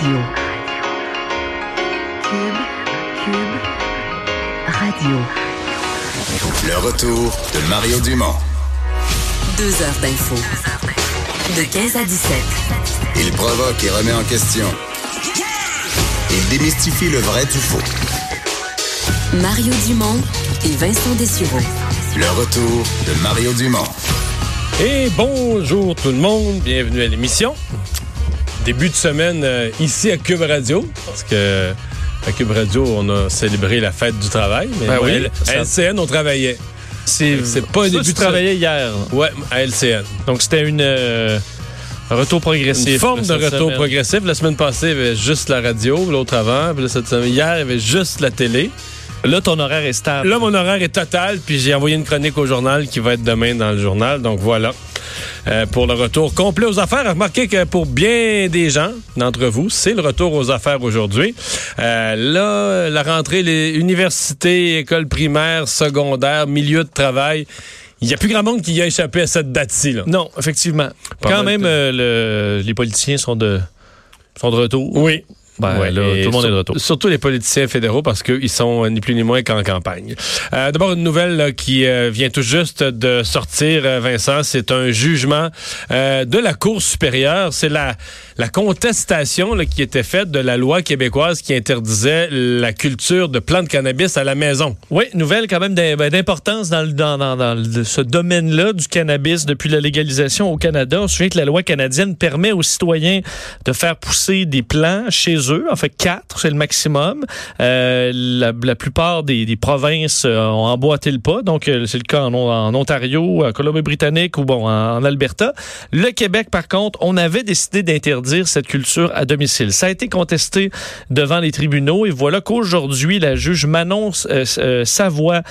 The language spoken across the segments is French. Cube Radio. Le retour de Mario Dumont. 2 heures d'info. De 15 à 17. Il provoque et remet en question. Il démystifie le vrai du faux. Mario Dumont et Vincent Dessireau. Le retour de Mario Dumont. Et bonjour tout le monde, bienvenue à l'émission. Début de semaine ici à Cube Radio, parce que à Cube Radio, on a célébré la fête du travail, mais LCN, on travaillait. C'est pas début de travailler hier. Ouais, à LCN. Donc c'était un retour progressif. Une forme de retour progressif. La semaine passée, il y avait juste la radio, l'autre avant, puis là, cette semaine, hier, il y avait juste la télé. Là, ton horaire est stable. Là, mon horaire est total, puis j'ai envoyé une chronique au journal qui va être demain dans le journal. Donc voilà, pour le retour complet aux affaires. Remarquez que pour bien des gens d'entre vous, c'est le retour aux affaires aujourd'hui. Là, la rentrée, les universités, écoles primaires, secondaires, milieux de travail... Il n'y a plus grand monde qui y a échappé à cette date-ci. Là. Non, effectivement. Les politiciens sont de retour. Oui. Tout le monde est de retour. Surtout les politiciens fédéraux parce qu'ils sont ni plus ni moins qu'en campagne. D'abord, une nouvelle là, qui vient tout juste de sortir, Vincent. C'est un jugement de la Cour supérieure. C'est la contestation là, qui était faite de la loi québécoise qui interdisait la culture de plantes de cannabis à la maison. Oui, nouvelle quand même d'importance dans ce domaine-là du cannabis depuis la légalisation au Canada. On se souvient que la loi canadienne permet aux citoyens de faire pousser des plants chez eux. En fait, 4, c'est le maximum. La plupart des provinces ont emboîté le pas. Donc, c'est le cas en Ontario, en Colombie-Britannique ou en Alberta. Le Québec, par contre, on avait décidé d'interdire cette culture à domicile. Ça a été contesté devant les tribunaux et voilà qu'aujourd'hui, la juge Manon Savoie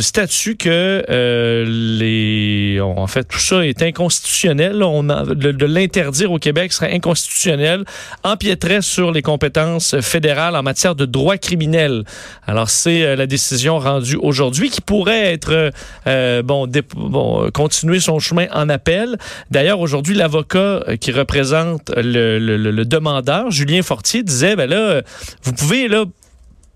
statue que tout ça est inconstitutionnel. De l'interdire au Québec serait inconstitutionnel en pied sur les compétences fédérales en matière de droit criminel. Alors, c'est la décision rendue aujourd'hui qui pourrait être continuer son chemin en appel. D'ailleurs, aujourd'hui, l'avocat qui représente le demandeur, Julien Fortier, disait, vous pouvez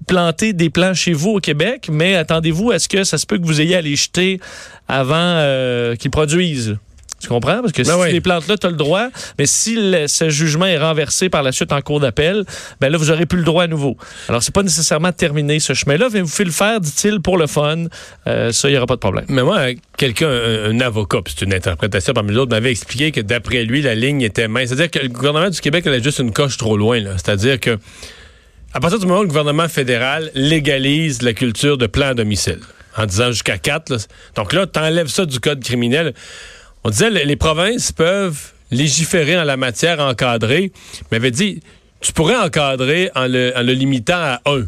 planter des plants chez vous au Québec, mais attendez-vous à ce que ça se peut que vous ayez à les jeter avant qu'ils produisent. Tu comprends? Parce que les plantes-là, tu as le droit, mais si ce jugement est renversé par la suite en cours d'appel, vous n'aurez plus le droit à nouveau. Alors, c'est pas nécessairement terminé ce chemin-là, mais vous pouvez le faire, dit-il, pour le fun. Ça, il n'y aura pas de problème. Mais moi, quelqu'un, un avocat, puis c'est une interprétation parmi d'autres, m'avait expliqué que d'après lui, la ligne était mince. C'est-à-dire que le gouvernement du Québec allait juste une coche trop loin. Là. C'est-à-dire que, à partir du moment où le gouvernement fédéral légalise la culture de plants à domicile, en disant jusqu'à 4, là, donc là, tu enlèves ça du code criminel. On disait, les provinces peuvent légiférer en la matière, encadrer, mais avait dit, tu pourrais encadrer en le limitant à 1.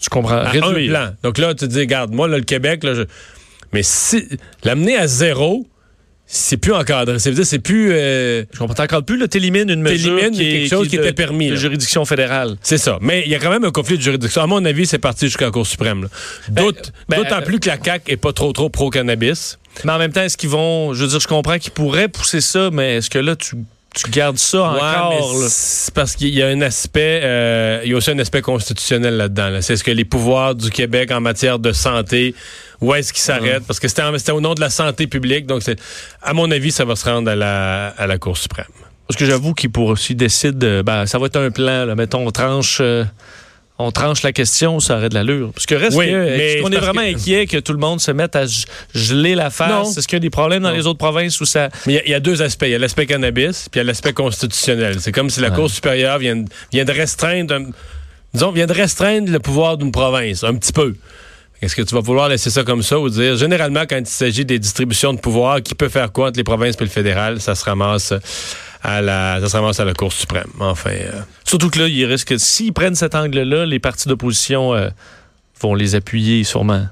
Tu comprends? À réduire. 1 plan. Donc là, tu te dis, regarde, moi, là, le Québec, là, mais si l'amener à 0, c'est plus encadré. Ça veut dire, c'est plus... Je comprends t'encadres plus, là, t'élimines une mesure qui était permis. De juridiction fédérale. C'est ça. Mais il y a quand même un conflit de juridiction. À mon avis, c'est parti jusqu'à la Cour suprême. D'autant plus que la CAQ n'est pas trop pro-cannabis. Mais en même temps, est-ce qu'ils vont... Je veux dire, je comprends qu'ils pourraient pousser ça, mais est-ce que là, tu gardes ça encore? Là? C'est parce qu'il y a un aspect... il y a aussi un aspect constitutionnel là-dedans. Là. C'est ce que les pouvoirs du Québec en matière de santé... Où est-ce qu'ils s'arrêtent? Parce que c'était au nom de la santé publique. Donc, à mon avis, ça va se rendre à la Cour suprême. Parce que j'avoue qu'ils pourraient aussi décider... ça va être un plan. Là, mettons, on tranche la question, ça aurait de l'allure. Parce que reste qu'on est vraiment inquiet que tout le monde se mette à geler la face. Non. Est-ce qu'il y a des problèmes dans les autres provinces où ça... Mais il y a deux aspects. Il y a l'aspect cannabis, puis il y a l'aspect constitutionnel. C'est comme si la Cour supérieure vient de restreindre le pouvoir d'une province, un petit peu. Est-ce que tu vas vouloir laisser ça comme ça ou dire, généralement, quand il s'agit des distributions de pouvoir, qui peut faire quoi entre les provinces et le fédéral, ça se ramasse à la Cour suprême. Enfin, surtout que là, il risque, s'ils prennent cet angle-là, les partis d'opposition vont les appuyer sûrement.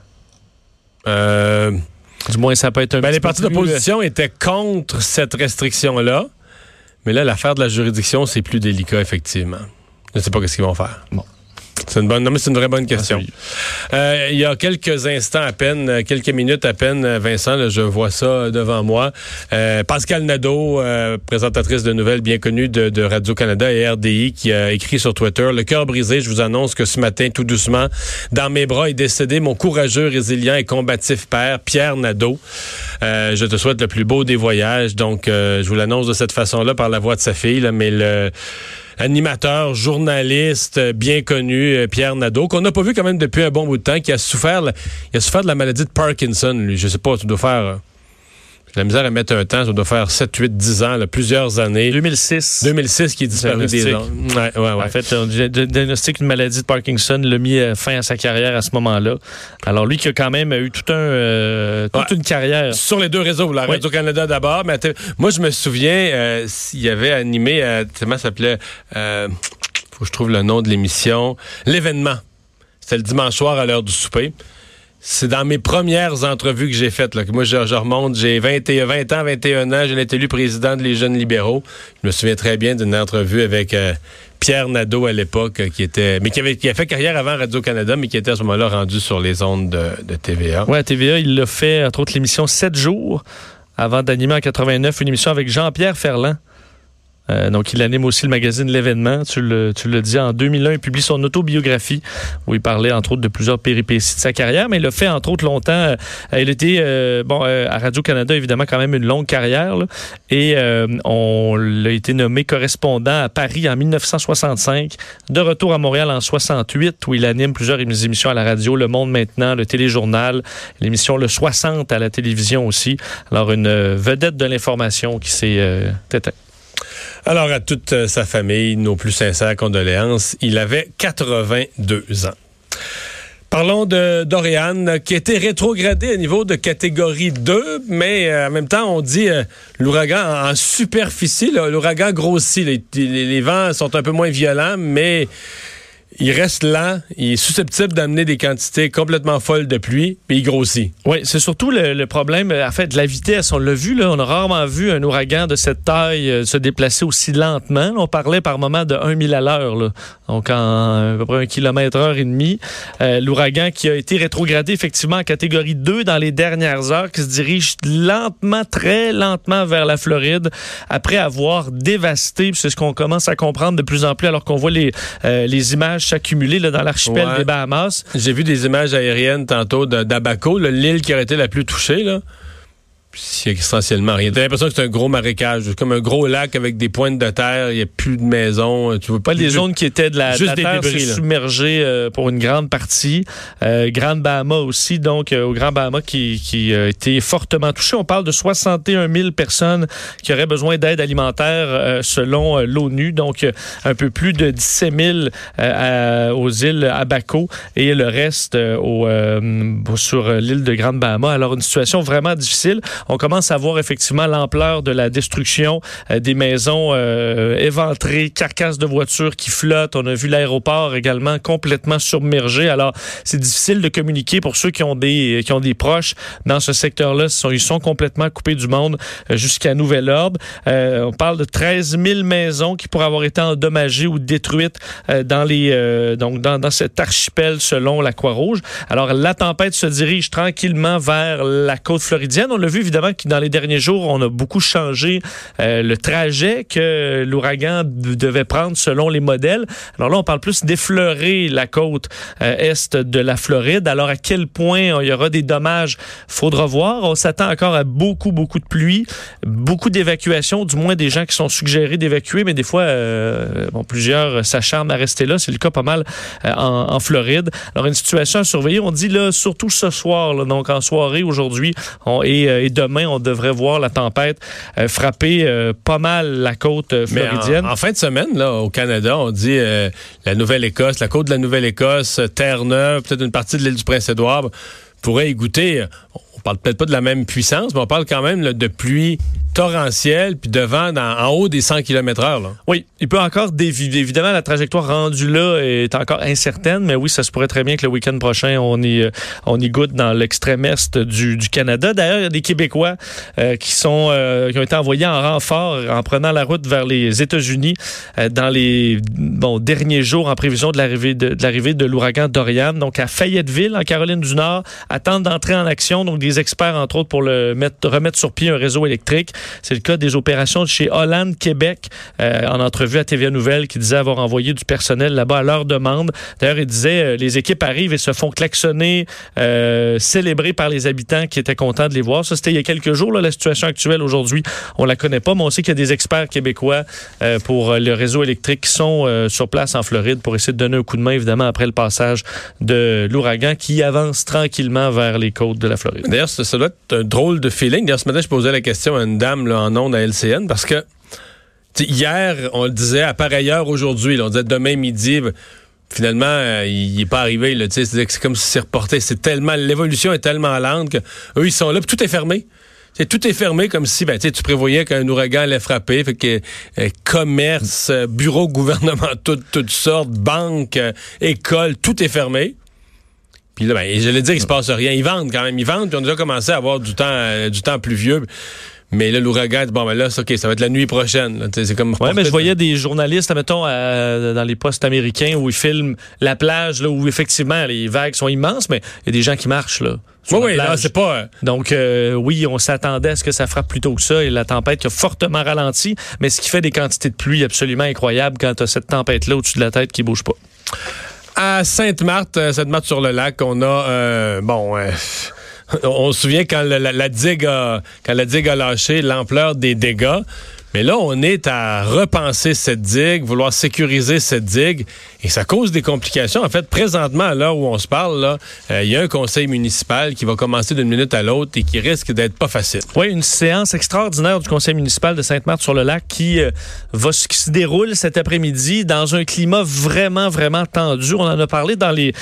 Du moins, ça peut être un petit peu. Les partis d'opposition étaient contre cette restriction-là, mais là, l'affaire de la juridiction, c'est plus délicat, effectivement. Je ne sais pas ce qu'ils vont faire. Bon. C'est une vraie bonne question. Il y a quelques instants à peine, quelques minutes à peine, Vincent, là, je vois ça devant moi. Pascal Nadeau, présentatrice de nouvelles bien connue de Radio-Canada et RDI, qui a écrit sur Twitter « Le cœur brisé, je vous annonce que ce matin, tout doucement, dans mes bras est décédé mon courageux, résilient et combatif père, Pierre Nadeau. Je te souhaite le plus beau des voyages. » Donc, je vous l'annonce de cette façon-là par la voix de sa fille, là, mais le... animateur, journaliste, bien connu, Pierre Nadeau, qu'on n'a pas vu quand même depuis un bon bout de temps, qui a souffert, de la maladie de Parkinson, lui. Je sais pas, ça doit faire... La misère à mettre un temps, ça doit faire 7, 8, 10 ans, là, plusieurs années. 2006. 2006 qui est disparu des ans. Ouais. En fait, on diagnostique une maladie de Parkinson, l'a mis fin à sa carrière à ce moment-là. Alors lui qui a quand même eu toute une carrière. Sur les deux réseaux, la Radio-Canada d'abord. Mais moi, je me souviens, il avait animé, comment ça s'appelait, faut que je trouve le nom de l'émission, L'Événement. C'était le dimanche soir à l'heure du souper. C'est dans mes premières entrevues que j'ai faites. Là, que moi, je remonte, j'ai 21 ans, j'ai été élu président de Les Jeunes libéraux. Je me souviens très bien d'une entrevue avec Pierre Nadeau à l'époque, qui a fait carrière avant Radio-Canada, mais qui était à ce moment-là rendu sur les ondes de TVA. Oui, à TVA, il l'a fait, entre autres, l'émission 7 jours, avant d'animer en 89 une émission avec Jean-Pierre Ferland. Donc, il anime aussi le magazine L'Événement, tu le dis, en 2001, il publie son autobiographie où il parlait, entre autres, de plusieurs péripéties de sa carrière, mais il l'a fait, entre autres, longtemps. Il était, à Radio-Canada, évidemment, quand même une longue carrière, là, et on l'a été nommé correspondant à Paris en 1965, de retour à Montréal en 68, où il anime plusieurs émissions à la radio, Le Monde maintenant, le téléjournal, l'émission Le 60 à la télévision aussi. Alors, une vedette de l'information qui s'est éteinte. Alors, à toute sa famille, nos plus sincères condoléances. Il avait 82 ans. Parlons de Dorian, qui a été rétrogradé au niveau de catégorie 2, mais en même temps, on dit l'ouragan en superficie, là, l'ouragan grossit. Les vents sont un peu moins violents, mais il reste lent, il est susceptible d'amener des quantités complètement folles de pluie, puis il grossit. Oui, c'est surtout le problème, en fait, de la vitesse. On l'a vu, là, on a rarement vu un ouragan de cette taille se déplacer aussi lentement. On parlait par moment de 1 000 à l'heure, là. Donc à peu près 1,5 km/h. L'ouragan qui a été rétrogradé effectivement en catégorie 2 dans les dernières heures, qui se dirige lentement, très lentement vers la Floride, après avoir dévasté, c'est ce qu'on commence à comprendre de plus en plus, alors qu'on voit les images s'accumuler là, dans l'archipel des Bahamas. J'ai vu des images aériennes tantôt d'Abaco, l'île qui aurait été la plus touchée. Là. C'est essentiellement rien. T'as l'impression que c'est un gros marécage, comme un gros lac avec des pointes de terre, il n'y a plus de maisons. Tu vois pas les zones qui étaient de la terre débris, c'est submergé pour une grande partie. Grande Bahama aussi, donc au Grand Bahama qui a été fortement touché. On parle de 61 000 personnes qui auraient besoin d'aide alimentaire selon l'ONU, donc un peu plus de 17 000 aux îles Abaco et le reste sur l'île de Grande Bahama. Alors une situation vraiment difficile. On commence à voir effectivement l'ampleur de la destruction des maisons éventrées, carcasses de voitures qui flottent. On a vu l'aéroport également complètement submergé. Alors, c'est difficile de communiquer pour ceux qui ont des proches dans ce secteur-là. Ils sont complètement coupés du monde jusqu'à nouvel ordre. On parle de 13 000 maisons qui pourraient avoir été endommagées ou détruites dans cet archipel selon la Croix-Rouge. Alors, la tempête se dirige tranquillement vers la côte floridienne. On l'a vu évidemment que dans les derniers jours, on a beaucoup changé le trajet que l'ouragan devait prendre selon les modèles. Alors là, on parle plus d'effleurer la côte est de la Floride. Alors à quel point il y aura des dommages, faudra voir. On s'attend encore à beaucoup, beaucoup de pluie, beaucoup d'évacuations, du moins des gens qui sont suggérés d'évacuer, mais des fois, plusieurs s'acharnent à rester là. C'est le cas pas mal en Floride. Alors une situation à surveiller. On dit là, surtout ce soir, là, donc en soirée aujourd'hui, et demain, demain, on devrait voir la tempête frapper pas mal la côte floridienne. En fin de semaine, là, au Canada, on dit la Nouvelle-Écosse, la côte de la Nouvelle-Écosse, Terre-Neuve, peut-être une partie de l'île du Prince-Édouard pourrait y goûter. On parle peut-être pas de la même puissance, mais on parle quand même là, de pluie torrentiel, puis de vent en haut des 100 km/h. Là. Oui, il peut encore dévier. Évidemment, la trajectoire rendue là est encore incertaine, mais oui, ça se pourrait très bien que le week-end prochain, on y goûte dans l'extrême est du Canada. D'ailleurs, il y a des Québécois qui ont été envoyés en renfort en prenant la route vers les États-Unis dans les derniers jours en prévision de l'arrivée de l'ouragan Dorian. Donc, à Fayetteville, en Caroline du Nord, attendent d'entrer en action. Donc, des experts, entre autres, pour remettre sur pied un réseau électrique. C'est le cas des opérations de chez Holland, Québec, en entrevue à TVA Nouvelle, qui disait avoir envoyé du personnel là-bas à leur demande. D'ailleurs, il disait les équipes arrivent et se font klaxonner, célébrés par les habitants qui étaient contents de les voir. Ça, c'était il y a quelques jours. Là, la situation actuelle aujourd'hui, on la connaît pas, mais on sait qu'il y a des experts québécois pour le réseau électrique qui sont sur place en Floride pour essayer de donner un coup de main, évidemment, après le passage de l'ouragan qui avance tranquillement vers les côtes de la Floride. D'ailleurs, ça doit être un drôle de feeling. D'ailleurs, ce matin, je posais la question à une dame là, en ondes à LCN, parce que hier, on le disait à pareille heure aujourd'hui, là, on disait demain midi, finalement, il n'est pas arrivé. Là, c'est comme si c'est reporté. L'évolution est tellement lente qu'eux, ils sont là, puis tout est fermé. Tout est fermé comme si tu prévoyais qu'un ouragan allait frapper. Fait que commerce, bureaux gouvernementaux toutes sortes, banques, écoles, tout est fermé. Puis là, j'allais dire qu'il se passe rien. Ils vendent quand même. Ils vendent, puis on a déjà commencé à avoir du temps pluvieux. Mais là, l'ouragan, là, c'est OK, ça va être la nuit prochaine. Là, c'est comme reporter, mais je voyais des journalistes, admettons, dans les postes américains où ils filment la plage, là, où effectivement, les vagues sont immenses, mais il y a des gens qui marchent, là. Oui, là, c'est pas... Donc, oui, on s'attendait à ce que ça frappe plus tôt que ça, et la tempête qui a fortement ralenti, mais ce qui fait des quantités de pluie absolument incroyables quand tu as cette tempête-là au-dessus de la tête qui bouge pas. À Sainte-Marthe-sur-le-Lac, on a... on se souvient quand la digue a lâché, l'ampleur des dégâts. Mais là, on est à repenser cette digue, vouloir sécuriser cette digue. Et ça cause des complications. En fait, présentement, à l'heure où on se parle, là, y a un conseil municipal qui va commencer d'une minute à l'autre et qui risque d'être pas facile. Oui, une séance extraordinaire du conseil municipal de Sainte-Marthe-sur-le-Lac qui se déroule cet après-midi dans un climat vraiment, vraiment tendu. On en a parlé dans les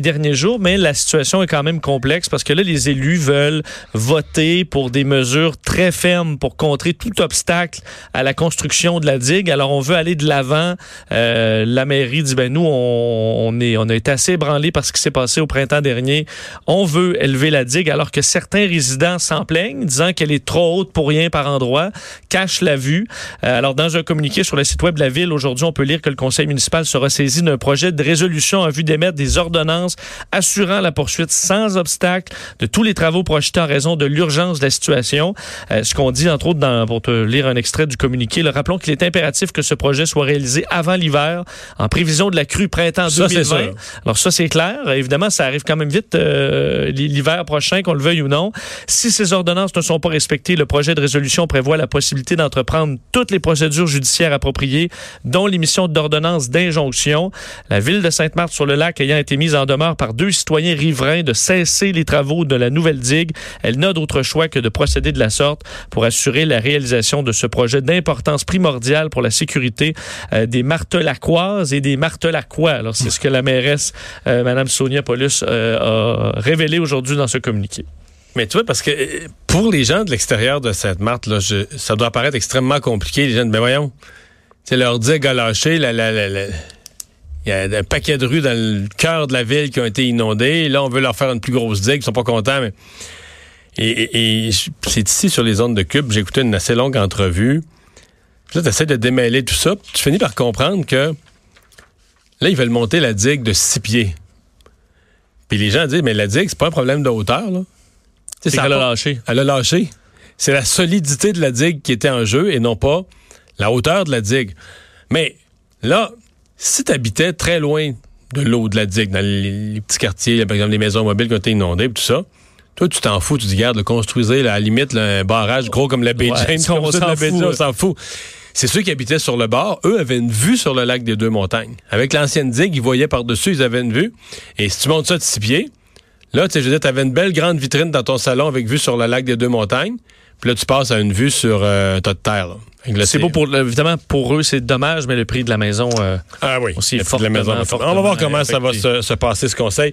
derniers jours, mais la situation est quand même complexe parce que là, les élus veulent voter pour des mesures très fermes pour contrer tout obstacle à la construction de la digue. Alors, on veut aller de l'avant. La mairie dit, nous, on a été assez ébranlés par ce qui s'est passé au printemps dernier. On veut élever la digue, alors que certains résidents s'en plaignent, disant qu'elle est trop haute pour rien par endroit, cache la vue. Alors, dans un communiqué sur le site web de la Ville, aujourd'hui, on peut lire que le conseil municipal sera saisi d'un projet de résolution en vue d'émettre des ordonnances assurant la poursuite sans obstacle de tous les travaux projetés en raison de l'urgence de la situation. Ce qu'on dit, entre autres, pour te lire un extrait du communiqué, là, rappelons qu'il est impératif que ce projet soit réalisé avant l'hiver, en prévision de la crue printemps 2020. Alors ça, c'est clair. Évidemment, ça arrive quand même vite l'hiver prochain, qu'on le veuille ou non. Si ces ordonnances ne sont pas respectées, le projet de résolution prévoit la possibilité d'entreprendre toutes les procédures judiciaires appropriées, dont l'émission d'ordonnances d'injonction. La Ville de Sainte-Marthe-sur-le-Lac ayant été mise en demeure par deux citoyens riverains de cesser les travaux de la nouvelle digue, elle n'a d'autre choix que de procéder de la sorte pour assurer la réalisation de ce projet d'importance primordiale pour la sécurité des Martelacoises et des Martelacois. Alors, c'est ce que la mairesse, Mme Sonia Paulus, a révélé aujourd'hui dans ce communiqué. Mais tu vois, parce que pour les gens de l'extérieur de Sainte-Marthe, là, ça doit paraître extrêmement compliqué. Les gens disent, voyons, c'est leur digue à lâcher, il y a un paquet de rues dans le cœur de la ville qui ont été inondées. Là, on veut leur faire une plus grosse digue. Ils sont pas contents, mais... Et c'est ici, sur les ondes de Cube, j'ai écouté une assez longue entrevue. Puis là, tu essaies de démêler tout ça. Tu finis par comprendre que là, ils veulent monter la digue de 6 pieds. Puis les gens disent, mais la digue, c'est pas un problème de hauteur, là. C'est qu'elle a lâché. Elle a lâché. C'est la solidité de la digue qui était en jeu et non pas la hauteur de la digue. Mais là, si tu habitais très loin de l'eau de la digue, dans les petits quartiers, par exemple les maisons mobiles qui ont été inondées et tout ça... Toi, tu t'en fous, tu te dis, garde, construisez là, à la limite là, un barrage gros comme la baie James, on s'en fout. C'est ceux qui habitaient sur le bord, eux avaient une vue sur le lac des Deux Montagnes. Avec l'ancienne digue, ils voyaient par-dessus, ils avaient une vue. Et si tu montes ça de 6 pieds, Là, tu sais, je veux dire, t'avais une belle grande vitrine dans ton salon avec vue sur le lac des Deux Montagnes. Puis là, tu passes à une vue sur un tas de terre. C'est beau pour évidemment pour eux, c'est dommage, mais le prix de la maison aussi fortement. On va voir comment ça va se passer, ce conseil.